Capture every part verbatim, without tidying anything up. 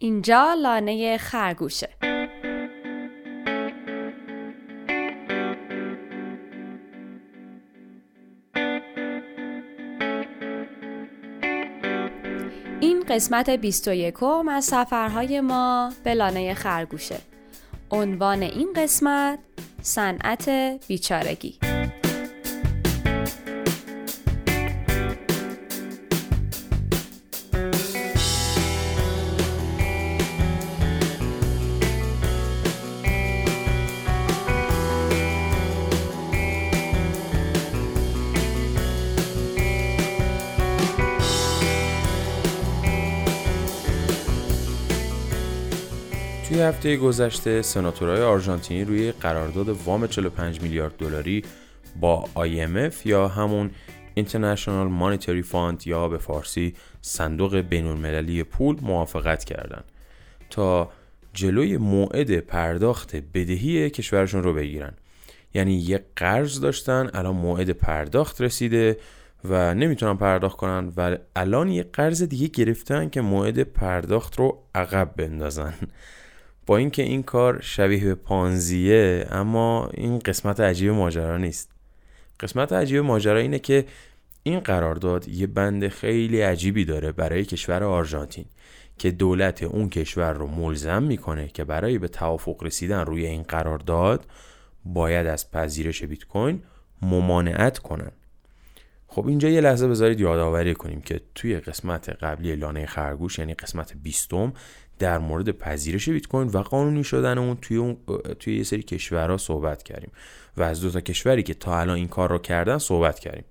اینجا لانه خرگوشه. این قسمت بیست و یک از سفرهای ما به لانه خرگوشه. عنوان این قسمت صنعت بیچارگی. توی هفته گذشته سناتورهای آرژانتینی روی قرارداد وام چهل و پنج میلیارد دلاری با آی ام اف یا همون International Monetary Fund یا به فارسی صندوق بین المللی پول موافقت کردن تا جلوی موعد پرداخت بدهی کشورشون رو بگیرن. یعنی یه قرض داشتن، الان موعد پرداخت رسیده و نمیتونن پرداخت کنن و الان یه قرض دیگه گرفتن که موعد پرداخت رو عقب بندازن. با اینکه این کار شبیه به پانزیه، اما این قسمت عجیب ماجرا نیست. قسمت عجیب ماجرا اینه که این قرارداد یه بند خیلی عجیبی داره برای کشور آرژانتین که دولت اون کشور رو ملزم میکنه که برای به توافق رسیدن روی این قرارداد باید از پذیرش بیت کوین ممانعت کنن. خب اینجا یه لحظه بذارید یادآوری کنیم که توی قسمت قبلی لانه خرگوش، یعنی قسمت بیستم، در مورد پذیرش بیت کوین و قانونی شدن اون توی اون توی یه سری کشورها صحبت کردیم و از دو تا کشوری که تا الان این کار رو کردن صحبت کردیم.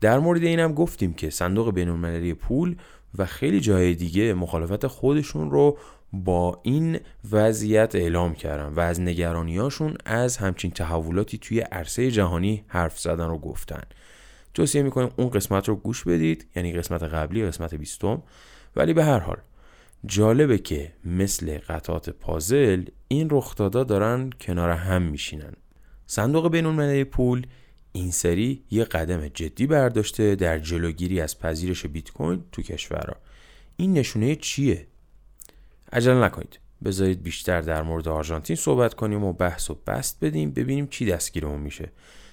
در مورد اینم گفتیم که صندوق بین‌المللی پول و خیلی جای دیگه مخالفت خودشون رو با این وضعیت اعلام کردن و از نگرانیاشون از همچین تحولاتی توی عرصه جهانی حرف زدن رو گفتن. توصیه می‌کنیم اون قسمت رو گوش بدید، یعنی قسمت قبلی، قسمت بیستم. ولی به هر حال جالبه که مثل قطعات پازل این رخدادها دارن کنار هم میشینن. صندوق بین المللی پول این سری یه قدم جدی برداشته در جلوگیری از پذیرش بیت کوین تو کشورها. این نشونه چیه؟ عجله نکنید، بذارید بیشتر در مورد آرژانتین صحبت کنیم و بحث و بست بدیم، ببینیم چی دستگیرمون میشه.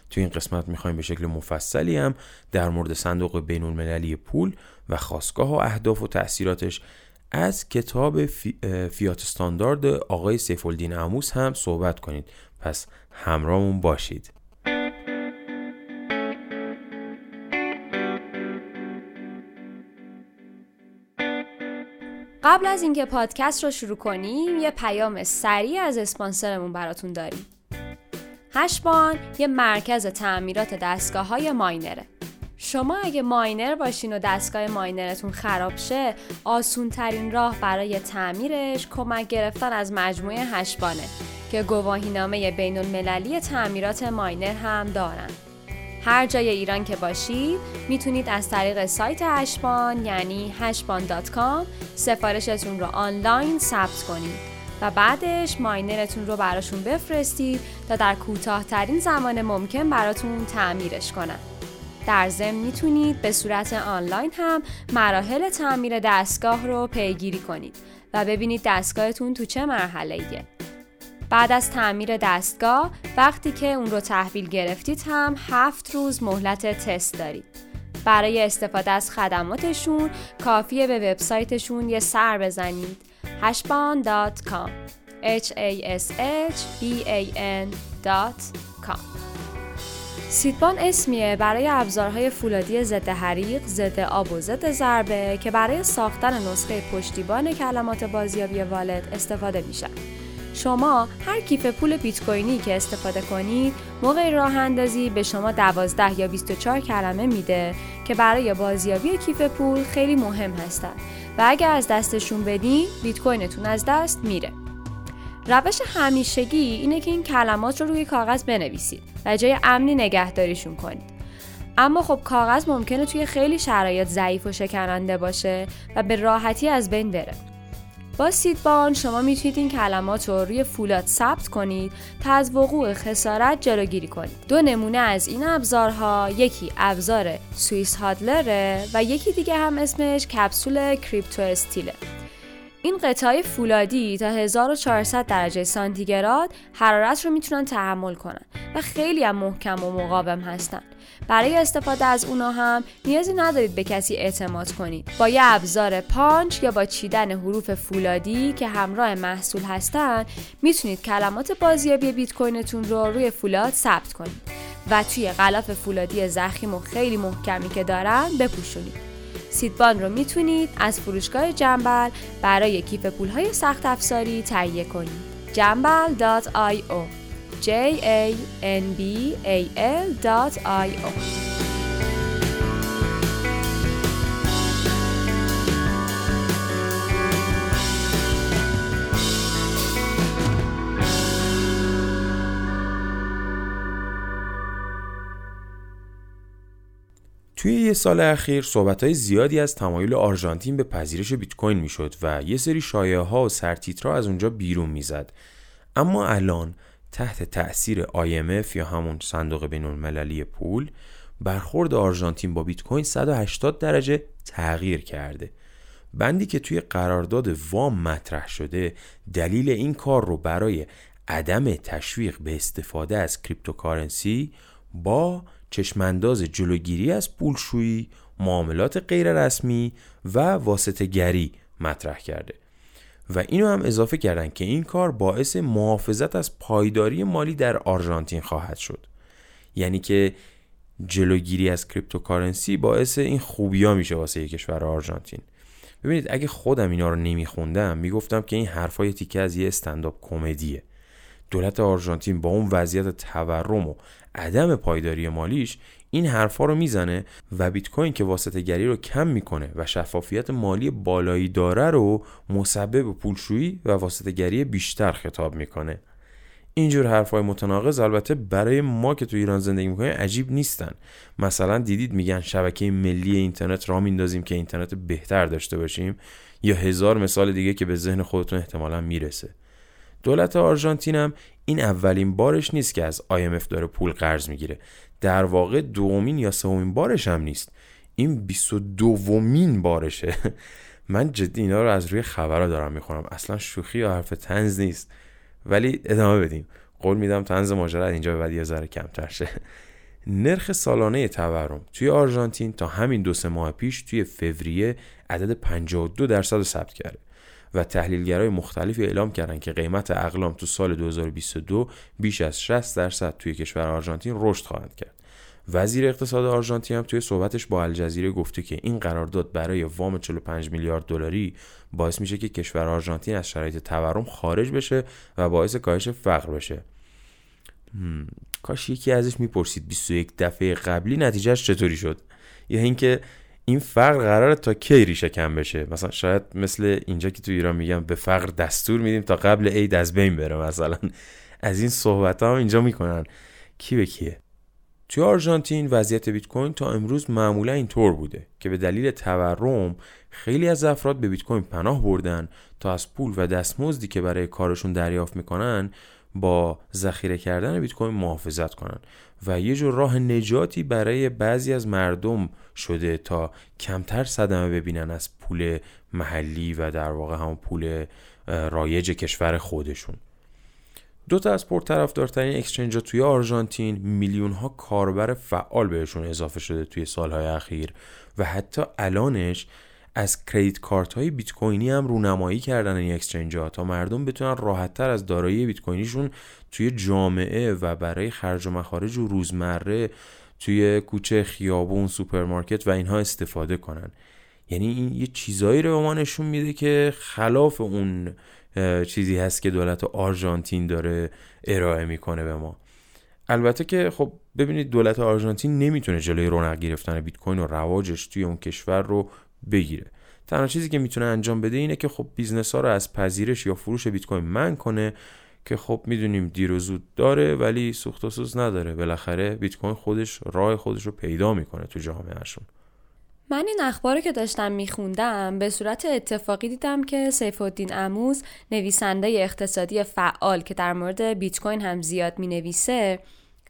تو این قسمت میخوایم به شکل مفصلی هم در مورد صندوق بین المللی پول و خاستگاه و اهداف و تأثیراتش از کتاب فی... فیات استاندارد آقای سیف‌الدین عموس هم صحبت کنید. پس همراهمون باشید. قبل از اینکه پادکست رو شروع کنیم یه پیام سریع از اسپانسرمون براتون داریم. هشبان یه مرکز تعمیرات دستگاه‌های ماینره. شما اگه ماینر باشین و دستگاه ماینرتون خراب شه، آسون‌ترین راه برای تعمیرش کمک گرفتن از مجموعه هشبانه که گواهینامه بین‌المللی تعمیرات ماینر هم دارن. هر جای ایران که باشید میتونید از طریق سایت هشبان یعنی هشبان دات کام سفارشتون رو آنلاین ثبت کنید و بعدش ماینرتون رو براشون بفرستید تا در کوتاه‌ترین زمان ممکن براتون تعمیرش کنن. در ضمن میتونید به صورت آنلاین هم مراحل تعمیر دستگاه رو پیگیری کنید و ببینید دستگاهتون تو چه مرحله‌ایه. بعد از تعمیر دستگاه وقتی که اون رو تحویل گرفتید هم هفت روز مهلت تست دارید. برای استفاده از خدماتشون کافیه به وبسایتشون یه سر بزنید. هشبان دات کام اچ ای اس اچ بی ای ان دات کام. سیدبان اسمیه برای ابزارهای فولادی ضد حریق، ضد آب و ضد ضربه که برای ساختن نسخه پشتیبان کلمات بازیابی والت استفاده میشن. شما هر کیف پول بیت کوینی که استفاده کنید موقع راه اندازی به شما دوازده یا بیست و چهار کلمه میده که برای بازیابی کیف پول خیلی مهم هستن و اگر از دستشون بدین بیت کوینتون از دست میره. روش همیشگی اینه که این کلمات رو روی کاغذ بنویسید و جای امنی نگهداریشون کنید. اما خب کاغذ ممکنه توی خیلی شرایط ضعیف و شکننده باشه و به راحتی از بین بره. با سیدبان شما میتونید این کلمات رو روی فولاد ثبت کنید تا از وقوع خسارت جلوگیری کنید. دو نمونه از این ابزارها، یکی ابزار سوئیس هادلره و یکی دیگه هم اسمش کپسول کریپتو استیله. این قطعای فولادی تا هزار و چهارصد درجه سانتیگراد حرارت رو میتونن تحمل کنن و خیلی هم محکم و مقاوم هستن. برای استفاده از اونا هم نیازی ندارید به کسی اعتماد کنید. با یه ابزار پانچ یا با چیدن حروف فولادی که همراه محصول هستن میتونید کلمات بازیابی بیت کوینتون رو روی فولاد ثبت کنید و توی غلاف فولادی ضخیم و خیلی محکمی که دارن بپوشونید. سیدبان رو میتونید از فروشگاه جنبل برای کیف پولهای سخت افزاری تهیه کنید. جنبل دات آی او جی ای ان بی ای ال دات آی او. توی یه سال اخیر صحبت‌های زیادی از تمایل آرژانتین به پذیرش بیت کوین میشد و یه سری شایعه‌ها و سرتیترها از اونجا بیرون میزد. اما الان تحت تأثیر آی ام اف یا همون صندوق بین المللی پول، برخورد آرژانتین با بیت کوین صد و هشتاد درجه تغییر کرده. بندی که توی قرارداد وام مطرح شده دلیل این کار رو برای عدم تشویق به استفاده از کریپتوکارنسی با چشمانداز جلوگیری از پولشویی، معاملات غیر رسمی و واسطه گری مطرح کرده و اینو هم اضافه کردن که این کار باعث محافظت از پایداری مالی در آرژانتین خواهد شد. یعنی که جلوگیری از کریپتوکارنسی باعث این خوبیا میشه واسه یک کشور آرژانتین. ببینید اگه خودم اینا رو نمیخوندم میگفتم که این حرفای تیکه از یه استنداپ کمدیه. دولت آرژانتین با اون وضعیت تورم و عدم پایداری مالیش این حرفا رو میزنه و بیت کوین که واسطه گری رو کم میکنه و شفافیت مالی بالایی داره رو مسبب پولشویی و واسطه گری بیشتر خطاب میکنه. اینجور حرفای متناقض البته برای ما که تو ایران زندگی میکنیم عجیب نیستن. مثلا دیدید میگن شبکه ملی اینترنت را میندازیم که اینترنت بهتر داشته باشیم یا هزار مثال دیگه که به ذهن خودتون احتمالاً میرسه. دولت آرژانتین هم این اولین بارش نیست که از آی ام اف داره پول قرض میگیره. در واقع دومین یا سومین بارش هم نیست. این بیست و دومین بارشه. من جدی اینا رو از روی خبرها دارم میخونم. اصلا شوخی یا حرف طنز نیست. ولی ادامه بدیم. قول میدم طنز ماجرا اینجا به بعد یه ذره کمتر شه. نرخ سالانه تورم توی آرژانتین تا همین دو سه ماه پیش توی فوریه عدد پنجاه و دو درصد رو ثبت کرده. و تحلیلگرای مختلفی اعلام کردن که قیمت اقلام تو سال دو هزار و بیست و دو بیش از شصت درصد توی کشور آرژانتین رشد خواهد کرد. وزیر اقتصاد آرژانتین هم توی صحبتش با الجزیره گفته که این قرارداد برای وام چهل و پنج میلیارد دلاری باعث میشه که کشور آرژانتین از شرایط تورم خارج بشه و باعث کاهش فقر بشه. هم. کاش یکی ازش میپرسید بیست و یک دفعه قبلی نتیجهش چطوری شد یا اینکه این فقر قراره تا کی ریشه کم بشه. مثلا شاید مثل اینجا که تو ایران میگم به فقر دستور میدیم تا قبل عید از بین بره. مثلا از این صحبت‌ها هم اینجا میکنن کی به کیه. توی آرژانتین وضعیت بیت کوین تا امروز معمولا اینطور بوده که به دلیل تورم خیلی از افراد به بیت کوین پناه بردن تا از پول و دستمزدی که برای کارشون دریافت میکنن با ذخیره کردن بیت کوین محافظت کنن و یه جور راه نجاتی برای بعضی از مردم شده تا کمتر صدمه ببینن از پول محلی و در واقع همون پول رایج کشور خودشون. دو تا از پرطرفدارترین اکسچنج‌ها توی آرژانتین میلیون‌ها کاربر فعال بهشون اضافه شده توی سالهای اخیر و حتی الانش از کریدیت کارت‌های بیت کوینی هم رونمایی کردن این اکسچنج‌ها تا مردم بتونن راحت‌تر از دارایی بیت کوینیشون توی جامعه و برای خرج و مخارج و روزمره توی کوچه، خیابون، سوپرمارکت و اینها استفاده کنن. یعنی این یه چیزایی رو به ما نشون میده که خلاف اون چیزی هست که دولت آرژانتین داره ارائه میکنه به ما. البته که خب ببینید دولت آرژانتین نمیتونه جلوی رونق گرفتن بیت کوین و رواجش توی اون کشور رو بگیره. تنها چیزی که میتونه انجام بده اینه که خب بیزنس‌ها رو از پذیرش یا فروش بیت کوین منع کنه که خب میدونیم دیر و زود داره ولی سوخت و سوز نداره. بالاخره بیت کوین خودش راه خودش رو پیدا میکنه تو جامعهشون. من این اخبار رو که داشتم میخوندم به صورت اتفاقی دیدم که سیف‌الدین عموس نویسنده اقتصادی فعال که در مورد بیت کوین هم زیاد مینویسه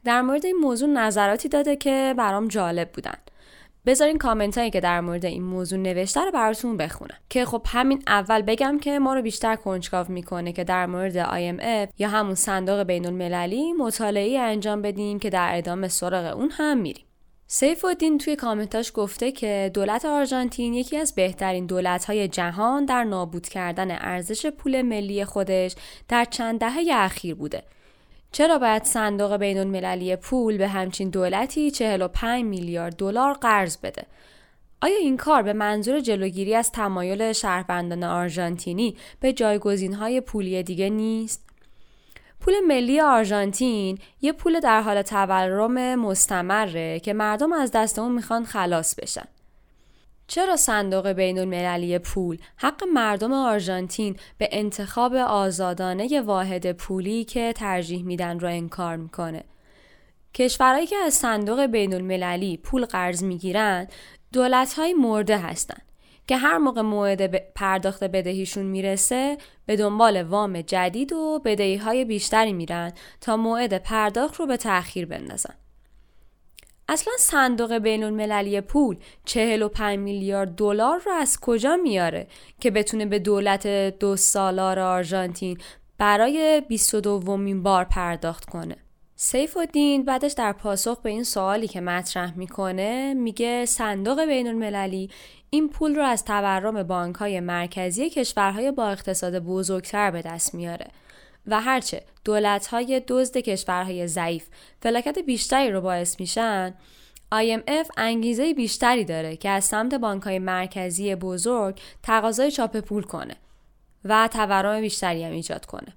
در مورد این موضوع نظراتی داده که برام جالب بودن. بذارین کامنت هایی که در مورد این موضوع نوشته رو براتون بخونم. که خب همین اول بگم که ما رو بیشتر کنجکاو میکنه که در مورد آی ام اف یا همون صندوق بین المللی مطالعه‌ای انجام بدیم که در ادامه سراغ اون هم میریم. سیف الدین توی کامنتاش گفته که دولت آرژانتین یکی از بهترین دولت‌های جهان در نابود کردن ارزش پول ملی خودش در چند دهه اخیر بوده. چرا باید صندوق بین المللی پول به همچین دولتی چهل و پنج میلیارد دلار قرض بده؟ آیا این کار به منظور جلوگیری از تمایل شهروندان آرژانتینی به جایگزین‌های پولی دیگه نیست؟ پول ملی آرژانتین یه پول در حال تورم مستمره که مردم از دست اون میخوان خلاص بشن. چرا صندوق بین المللی پول حق مردم آرژانتین به انتخاب آزادانه واحد پولی که ترجیح میدن رو انکار میکنه؟ کشورهایی که از صندوق بین المللی پول قرض میگیرن دولت‌های مرده هستن که هر موقع موعد پرداخت بدهیشون میرسه به دنبال وام جدید و بدهی‌های بیشتری میرن تا موعد پرداخت رو به تأخیر بندازن. اصلا صندوق بین المللی پول چهل و پنج میلیارد دلار رو از کجا میاره که بتونه به دولت دو سالار آرژانتین برای بیست و دومین بار پرداخت کنه؟ سیف الدین بعدش در پاسخ به این سوالی که مطرح میکنه میگه صندوق بین المللی این پول رو از تورم بانک‌های مرکزی کشورهای با اقتصاد بزرگتر به دست میاره و هرچه دولت‌های دزد کشورهای ضعیف فلاکت بیشتری رو باعث میشن، آی ام اف انگیزه بیشتری داره که از سمت بانک‌های مرکزی بزرگ تقاضای چاپ پول کنه و تورم بیشتری هم ایجاد کنه.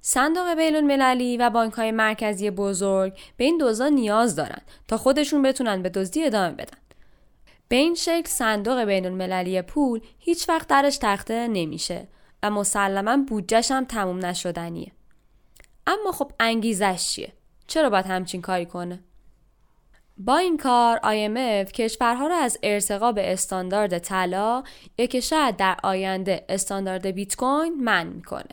صندوق بین المللی و بانک‌های مرکزی بزرگ به این دزدا نیاز دارن تا خودشون بتونن به دزدی ادامه بدن. به این شکل صندوق بین المللی پول هیچ وقت درش تخته نمیشه و مسلماً بودجه‌ش هم تموم نشدنیه. اما خب انگیزش چیه؟ چرا باید همچین کاری کنه؟ با این کار آی ام اف کشورها رو از ارتقا به استاندارد طلا یا که شاید در آینده استاندارد بیت کوین منع میکنه.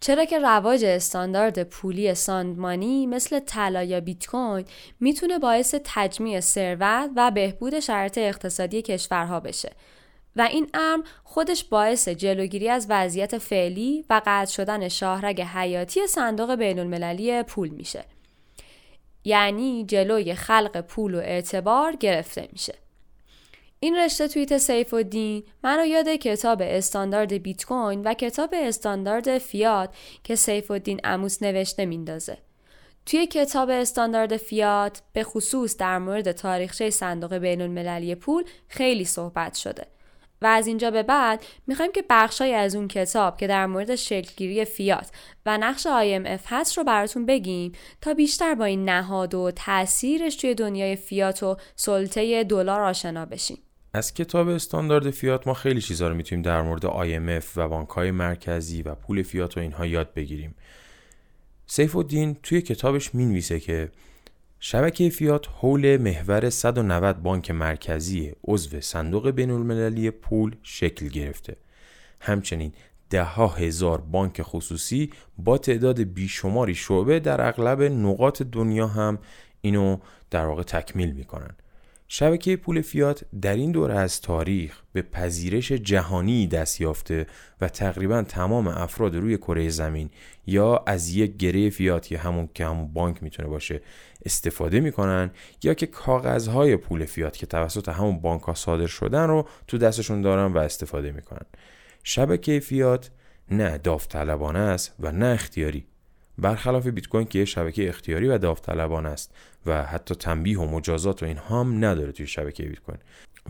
چرا که رواج استاندارد پولی ساندمانی مثل طلا یا بیت کوین میتونه باعث تجمیع ثروت و بهبود شرایط اقتصادی کشورها بشه و این امر خودش باعث جلوگیری از وضعیت فعلی و قطع شدن شاهرگ حیاتی صندوق بین المللی پول میشه. یعنی جلوی خلق پول و اعتبار گرفته میشه. این رشته توییت سیف الدین منو یاد کتاب استاندارد بیت کوین و کتاب استاندارد فیات که سیف الدین عموس نوشته میندازه. توی کتاب استاندارد فیات به خصوص در مورد تاریخچه صندوق بین المللی پول خیلی صحبت شده و از اینجا به بعد میخوایم که بخشای از اون کتاب که در مورد شکلگیری فیات و نقش آی ام اف هست رو براتون بگیم تا بیشتر با این نهاد و تأثیرش توی دنیای فیات و سلطه دلار آشنا بشین. از کتاب استاندارد فیات ما خیلی چیزا رو میتونیم در مورد آی ام اف و بانک‌های مرکزی و پول فیات و اینها یاد بگیریم. سیف الدین توی کتابش می‌نویسه که شبکه فیات حول محور صد و نود بانک مرکزی عضو صندوق بین المللی پول شکل گرفته. همچنین ده ها هزار بانک خصوصی با تعداد بیشماری شعبه در اغلب نقاط دنیا هم اینو در واقع تکمیل میکنن. شبکه پول فیات در این دوره از تاریخ به پذیرش جهانی دست یافته و تقریبا تمام افراد روی کره زمین یا از یک گره فیات یا همون که همون بانک میتونه باشه استفاده میکنن یا که کاغذهای پول فیات که توسط همون بانک ها صادر شدن رو تو دستشون دارن و استفاده میکنن. شبکه فیات نه داوطلبانه است و نه اختیاری. برخلاف بیت کوین که یه شبکه اختیاری و داوطلبانه است و حتی تنبیه و مجازات و اینها هم نداره توی شبکه بیت کوین،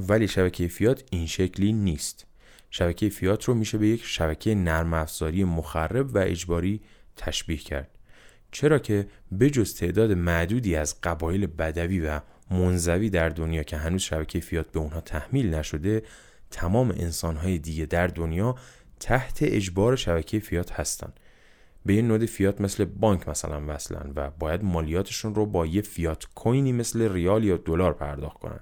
ولی شبکه فیات این شکلی نیست. شبکه فیات رو میشه به یک شبکه نرم افزاری مخرب و اجباری تشبیه کرد، چرا که بجز تعداد معدودی از قبایل بدوی و منزوی در دنیا که هنوز شبکه فیات به اونها تحمیل نشده، تمام انسان‌های دیگه در دنیا تحت اجبار شبکه فیات هستن. به یه نود فیات مثل بانک مثلا وصلن و باید مالیاتشون رو با یه فیات کوینی مثل ریال یا دلار پرداخت کنن.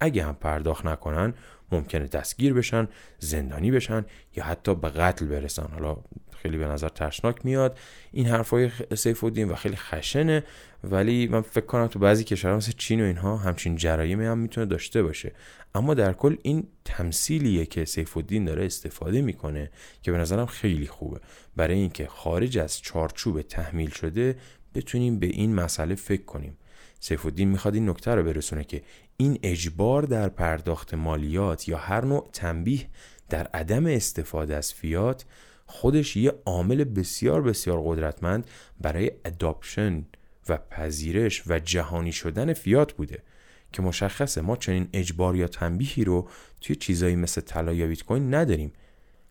اگه هم پرداخت نکنن ممکنه دستگیر بشن، زندانی بشن یا حتی به قتل برسن. حالا خیلی به نظر ترسناک میاد این حرفای سیف‌الدین و خیلی خشنه، ولی من فکر کنم تو بعضی کشورها مثل چین و اینها همچین جرایمی هم میتونه داشته باشه. اما در کل این تمثیلیه که سیف‌الدین داره استفاده میکنه که به نظرم خیلی خوبه، برای اینکه خارج از چارچوب تحمیل شده بتونیم به این مسئله فکر کنیم. سیف‌الدین میخواد این نکته رو برسونه که این اجبار در پرداخت مالیات یا هر نوع تنبیه در عدم استفاده از فیات خودش یه عامل بسیار بسیار قدرتمند برای اداپشن و پذیرش و جهانی شدن فیات بوده که مشخصه ما چنین اجبار یا تنبیهی رو توی چیزایی مثل طلا یا بیت کوین نداریم.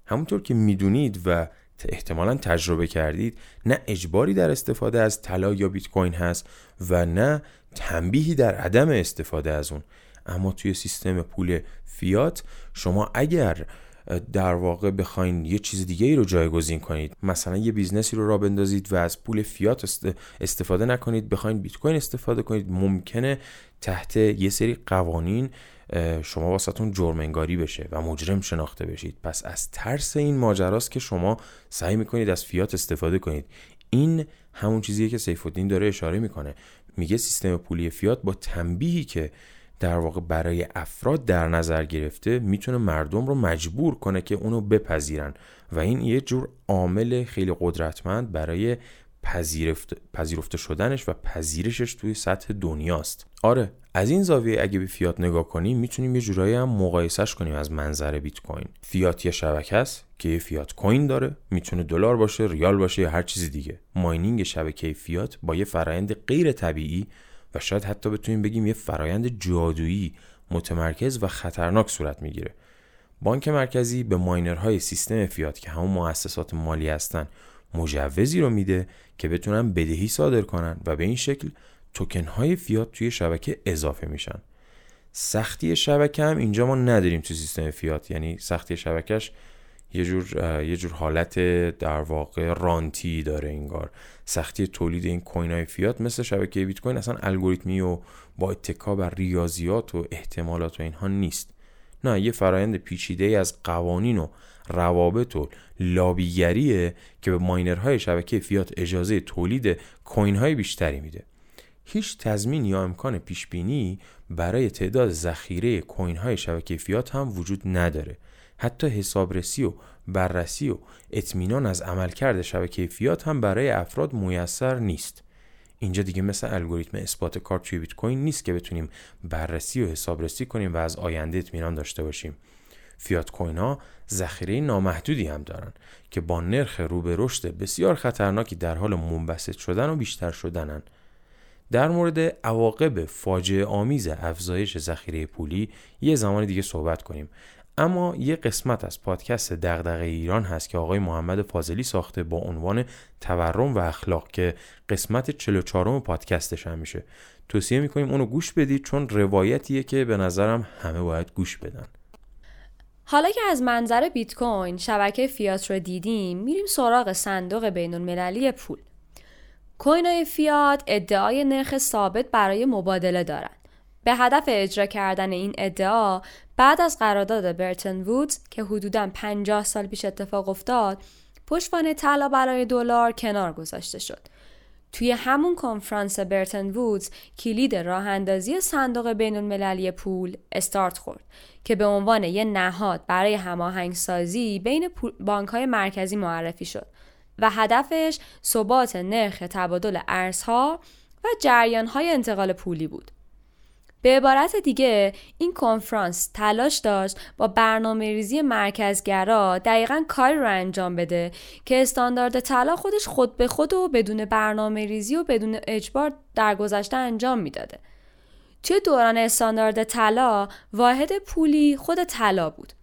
همونطور که میدونید و احتمالاً تجربه کردید، نه اجباری در استفاده از طلا یا بیت کوین هست و نه تنبیهی در عدم استفاده از اون. اما توی سیستم پول فیات شما اگر در واقع بخواین یه چیز دیگه ای رو جایگزین کنید، مثلا یه بیزنسی رو راه بندازید و از پول فیات استفاده نکنید، بخواین بیت کوین استفاده کنید، ممکنه تحت یه سری قوانین شما واسهتون جرم انگاری بشه و مجرم شناخته بشید. پس از ترس این ماجراست که شما سعی میکنید از فیات استفاده کنید. این همون چیزیه که سیف‌الدین داره اشاره میکنه. میگه سیستم پولی فیات با تنبیهی که در واقع برای افراد در نظر گرفته میتونه مردم رو مجبور کنه که اونو بپذیرن و این یه جور عامل خیلی قدرتمند برای پذیرفت، پذیرفته شدنش و پذیرشش توی سطح دنیاست. آره، از این زاویه اگه به فیات نگاه کنیم میتونیم یه جورایی هم مقایسش کنیم از منظر بیت کوین. فیات یه شبکه است که یه فیات کوین داره، میتونه دلار باشه، ریال باشه یا هر چیز دیگه. ماینینگ شبکه فیات با یه فرآیند غیر طبیعی و شاید حتی بتونیم بگیم یه فرآیند جادویی متمرکز و خطرناک صورت میگیره. بانک مرکزی به ماینرهای سیستم فیات که همون مؤسسات مالی هستن مجوزی رو میده که بتونن بدهی صادر کنن و به این شکل توکن‌های فیات توی شبکه اضافه میشن. سختی شبکه هم اینجا ما نداریم توی سیستم فیات، یعنی سختی شبکهش یه جور یه جور حالت در واقع رانتی داره انگار. سختی تولید این کوین‌های فیات مثل شبکه بیت کوین اصلا الگوریتمی و با اتکا بر ریاضیات و احتمالات و اینها نیست. نه، یه فرآیند پیچیده‌ای از قوانین و روابط و لابیگریه که به ماینرهای شبکه فیات اجازه تولید کوین‌های بیشتری میده. هیچ تضمین یا امکان پیشبینی برای تعداد ذخیره کوین‌های شبکه فیات هم وجود نداره. حتی حسابرسی و بررسی و اطمینان از عملکرد شبکه فیات هم برای افراد میسر نیست. اینجا دیگه مثل الگوریتم اثبات کار توی بیت کوین نیست که بتونیم بررسی و حسابرسی کنیم و از آینده اطمینان داشته باشیم. فیات کوین ها ذخیره نامحدودی هم دارن که با نرخ رو به رشد بسیار خطرناکی در حال منبسط شدن و بیشتر شدنن. در مورد عواقب فاجعه آمیز افزایش ذخیره پولی یه زمان دیگه صحبت کنیم. اما یه قسمت از پادکست دغدغه ایران هست که آقای محمد فاضلی ساخته با عنوان تورم و اخلاق که قسمت چهل و چهارم پادکستش هم میشه. توصیه میکنیم اونو گوش بدید چون روایتیه که به نظرم همه باید گوش بدن. حالا که از منظر بیت کوین شبکه فیات رو دیدیم، میریم سراغ صندوق بین المللی پول. کوین‌های فیات ادعای نرخ ثابت برای مبادله دارن. به هدف اجرا کردن این ادعا، بعد از قرارداد برتون وودز که حدوداً پنجاه سال پیش اتفاق افتاد، پشتوانه طلا برای دلار کنار گذاشته شد. توی همون کنفرانس برتون وودز کلید راه اندازی صندوق بین المللی پول استارت خورد که به عنوان یه نهاد برای هماهنگسازی بین بانک‌های مرکزی معرفی شد و هدفش ثبات نرخ تبادل ارزها و جریان‌های انتقال پولی بود. به عبارت دیگه این کنفرانس تلاش داشت با برنامه‌ریزی مرکزگرا دقیقاً کاری رو انجام بده که استاندارد طلا خودش خود به خود و بدون برنامه‌ریزی و بدون اجبار در گذشته انجام میداده. توی دوران استاندارد طلا واحد پولی خود طلا بود.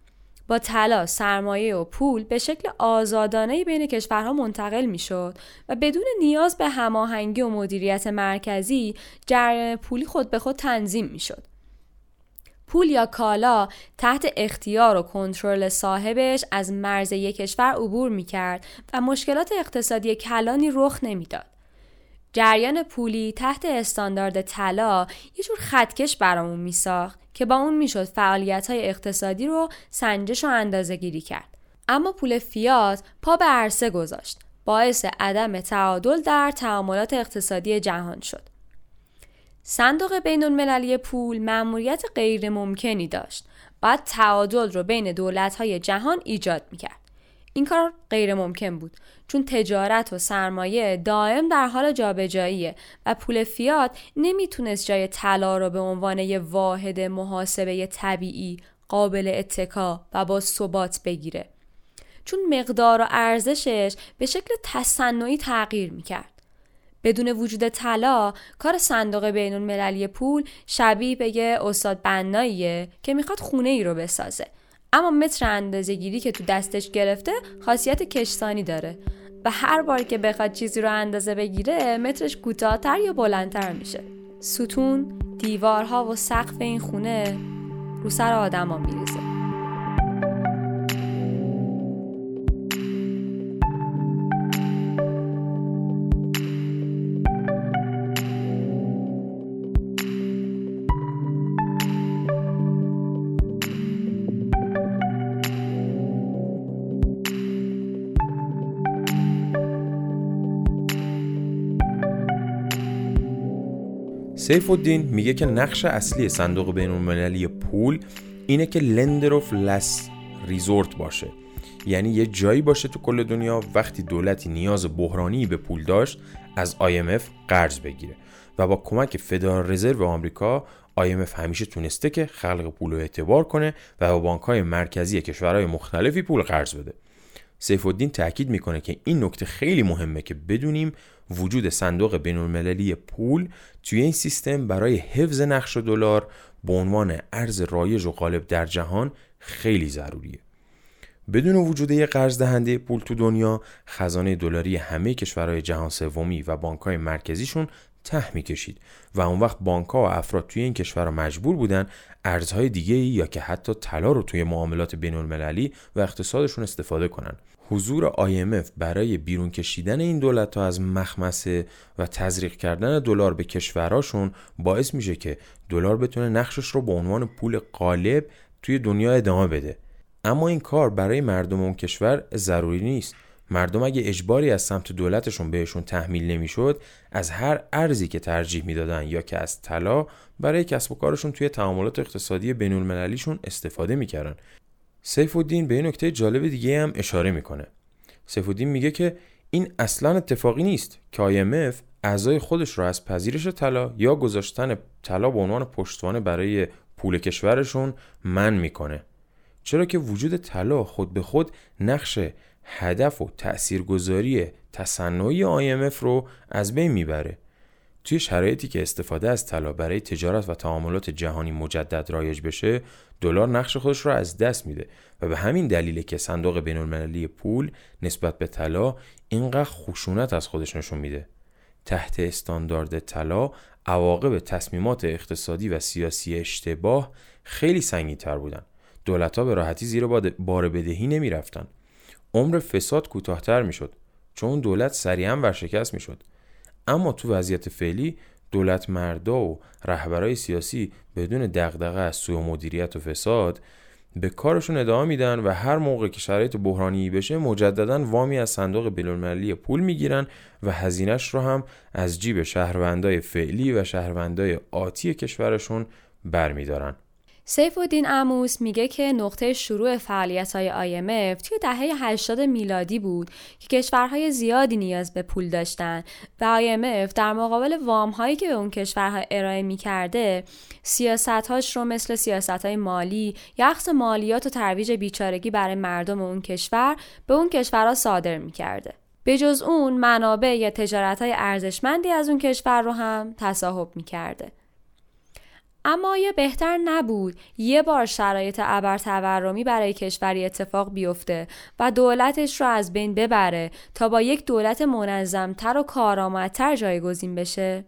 با طلا، سرمایه و پول به شکل آزادانه‌ای بین کشورها منتقل می‌شد و بدون نیاز به هماهنگی و مدیریت مرکزی جریان پولی خود به خود تنظیم می‌شد. پول یا کالا تحت اختیار و کنترل صاحبش از مرز یک کشور عبور می‌کرد و مشکلات اقتصادی کلانی رخ نمی‌داد. جریان پولی تحت استاندارد طلا یه جور خطکش برامون میساخت که با اون میشد فعالیت‌های اقتصادی رو سنجش و اندازه‌گیری کرد. اما پول فیات پا به عرصه گذاشت، باعث عدم تعادل در تعاملات اقتصادی جهان شد. صندوق بین المللی پول مأموریت غیر ممکنی داشت، باید تعادل رو بین دولت‌های جهان ایجاد می‌کرد. این کار غیر ممکن بود چون تجارت و سرمایه دائم در حال جابجاییه و پول فیات نمیتونست جای طلا رو به عنوان یه واحد محاسبه طبیعی قابل اتکا و با ثبات بگیره، چون مقدار و ارزشش به شکل تصنعی تغییر میکرد. بدون وجود طلا کار صندوق بین المللی پول شبیه به یه استاد بناییه که میخواد خونه ای رو بسازه، اما متر اندازه‌گیری که تو دستش گرفته خاصیت کشسانی داره و هر بار که بخواد چیزی رو اندازه بگیره مترش کوتاه‌تر یا بلندتر میشه. ستون، دیوارها و سقف این خونه رو سر آدم‌ها میریزه. سیف‌الدین میگه که نقش اصلی صندوق بین‌المللی پول اینه که لندر اف لست ریزورت باشه، یعنی یه جایی باشه تو کل دنیا وقتی دولتی نیاز بحرانی به پول داشت از آی ام اف قرض بگیره و با کمک فدرال رزرو آمریکا آی ام اف همیشه تونسته که خلق پول رو اعتبار کنه و با بانک‌های مرکزی کشورهای مختلفی پول قرض بده. سیف‌الدین تأکید میکنه که این نکته خیلی مهمه که بدونیم وجود صندوق بین‌المللی پول توی این سیستم برای حفظ نقش دلار به عنوان ارز رایج و غالب در جهان خیلی ضروریه. بدون وجود یک قرض دهنده پول تو دنیا، خزانه دلاری همه کشورهای جهان سومی و بانک‌های مرکزیشون ته می‌کشید و اون وقت بانک‌ها و افراد توی این کشورها مجبور بودن ارزهای دیگه‌ای یا که حتی طلا رو توی معاملات بین‌المللی و اقتصادشون استفاده کنن. حضور آی ام اف برای بیرون کشیدن این دولت‌ها از مخمسه و تزریق کردن دلار به کشوراشون باعث میشه که دلار بتونه نقشش رو به عنوان پول غالب توی دنیا ادامه بده. اما این کار برای مردم اون کشور ضروری نیست. مردم اگه اجباری از سمت دولتشون بهشون تحمیل نمیشد، از هر ارزی که ترجیح میدادن یا که از طلا برای کسب و کارشون توی تعاملات اقتصادی بین‌المللیشون استفاده میکردن. سیف‌الدین به این نکته جالب دیگه هم اشاره میکنه. سیف‌الدین میگه که این اصلا اتفاقی نیست که آی ام اف اعضای خودش رو از پذیرش طلا یا گذاشتن طلا به عنوان پشتوانه برای پول کشورشون منع میکنه، چرا که وجود طلا خود به خود نقش هدف و تأثیرگذاری تصنعی آی ام اف رو از بین میبره. توی شرایطی که استفاده از طلا برای تجارت و تعاملات جهانی مجدد رایج بشه، دلار نقش خودش رو از دست میده و به همین دلیله که صندوق بین‌المللی پول نسبت به طلا اینقدر خشونت از خودش نشون میده. تحت استاندارد طلا عواقب تصمیمات اقتصادی و سیاسی اشتباه خیلی سنگین‌تر بودن. دولت‌ها به راحتی زیر بار بدهی نمی‌رفتن. عمر فساد کوتاه‌تر میشد چون دولت سریعاً ورشکست میشد. اما تو وضعیت فعلی دولت مردا و رهبرای سیاسی بدون دغدغه از سوء مدیریت و فساد به کارشون ادامه میدن و هر موقع که شرایط بحرانی بشه مجددا وامی از صندوق بین‌المللی پول میگیرن و هزینه‌اش رو هم از جیب شهروندای فعلی و شهروندای آتی کشورشون برمیدارن. سیف‌الدین عموس میگه که نقطه شروع فعالیت‌های آی ام اف توی دهه هشتاد میلادی بود که کشورهای زیادی نیاز به پول داشتن و آی ام اف در مقابل وام‌هایی که به اون کشورها ارائه می‌کرده، سیاست‌هاش رو مثل سیاست‌های مالی، یخص مالیات و ترویج بیچارگی برای مردم اون کشور به اون کشورها صادر می‌کرده. به جز اون منابع یا تجارت‌های ارزشمندی از اون کشور رو هم تصاحب می‌کرده. اما یه بهتر نبود یه بار شرایط ابر تورمی برای کشوری اتفاق بیفته و دولتش رو از بین ببره تا با یک دولت منظمتر و کارآمدتر جایگزین بشه؟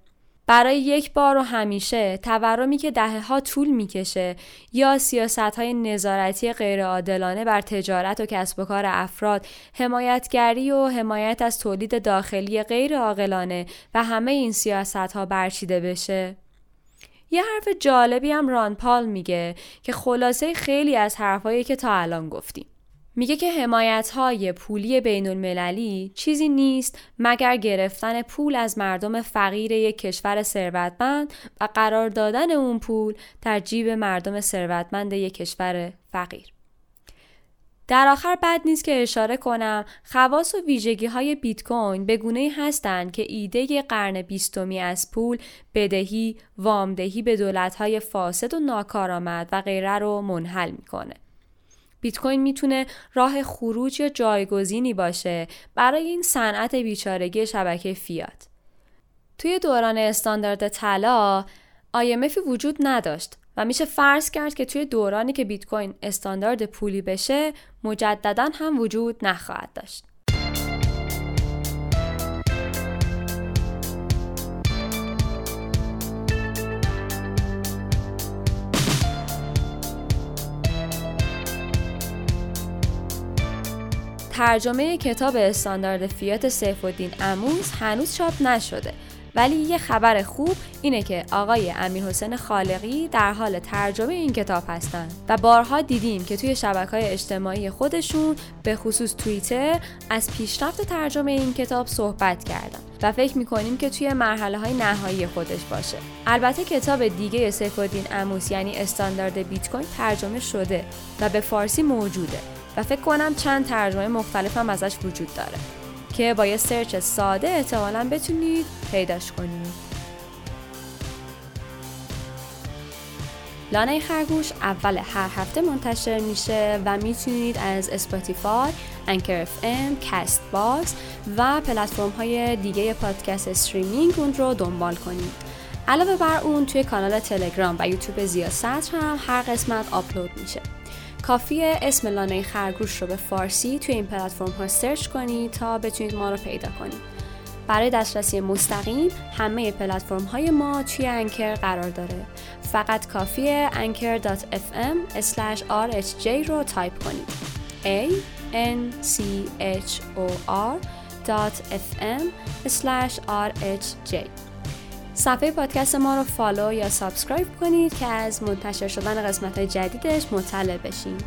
برای یک بار و همیشه تورمی که دهه‌ها طول می‌کشه یا سیاست‌های نظارتی غیرعادلانه بر تجارت و کسب و کار افراد، حمایتگری و حمایت از تولید داخلی غیرعاقلانه و همه این سیاست‌ها برچیده بشه. یه حرف جالبی هم ران پال میگه که خلاصه خیلی از حرفایی که تا الان گفتیم. میگه که حمایت‌های پولی بین‌المللی چیزی نیست مگر گرفتن پول از مردم فقیر یک کشور ثروتمند و قرار دادن اون پول در جیب مردم ثروتمند یک کشور فقیر. در آخر بد نیست که اشاره کنم خواص و ویژگی‌های بیت کوین به گونه‌ای هستند که ایده قرن بیستمی از پول، بدهی، وامدهی به دولت‌های فاسد و ناکارآمد و غیره رو منحل می‌کنه. بیت کوین میتونه راه خروج یا جایگزینی باشه برای این صنعت بیچارگی شبکه فیات. توی دوران استاندارد طلا آی ام اف وجود نداشت و میشه فرض کرد که توی دورانی که بیت کوین استاندارد پولی بشه مجدداً هم وجود نخواهد داشت. ترجمه کتاب استاندارد فیات سیف‌الدین عموس هنوز چاپ نشده، ولی یه خبر خوب اینه که آقای امین حسین خالقی در حال ترجمه این کتاب هستن و بارها دیدیم که توی شبکه‌های اجتماعی خودشون به خصوص توییتر از پیشرفت ترجمه این کتاب صحبت کردن و فکر می‌کنیم که توی مرحله‌های نهایی خودش باشه. البته کتاب دیگه سیف‌الدین عموس یعنی استاندارد بیت کوین ترجمه شده و به فارسی موجوده و فکر کنم چند ترجمه مختلف هم ازش وجود داره که با یه سرچ ساده احتمالاً بتونید پیداش کنید. لانه خرگوش اول هر هفته منتشر میشه و میتونید از اسپاتیفای، انکر اف ام، کست باکس و پلتفرم های دیگه پادکست استریمینگ اون رو دنبال کنید. علاوه بر اون توی کانال تلگرام و یوتیوب ضیا صدر هم هر قسمت آپلود میشه. کافیه اسم لانه خرگوش رو به فارسی توی این پلتفرم ها سرچ کنید تا بتونید ما رو پیدا کنید. برای دسترسی مستقیم همه پلتفرم های ما توی انکر قرار داره. فقط کافیه anchor dot f m slash r h j رو تایپ کنید. a n c h o r .fm/rhj. صفحه پادکست ما رو فالو یا سابسکرایب کنید که از منتشر شدن قسمت‌های جدیدش مطلع بشین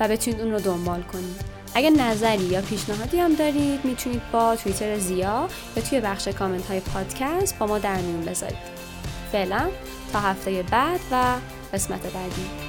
و بتونید اون رو دنبال کنید. اگه نظری یا پیشنهادی هم دارید میتونید با توییتر زیا یا توی بخش کامنت‌های پادکست با ما در میون بذارید. فعلا تا هفته بعد و قسمت بعدی.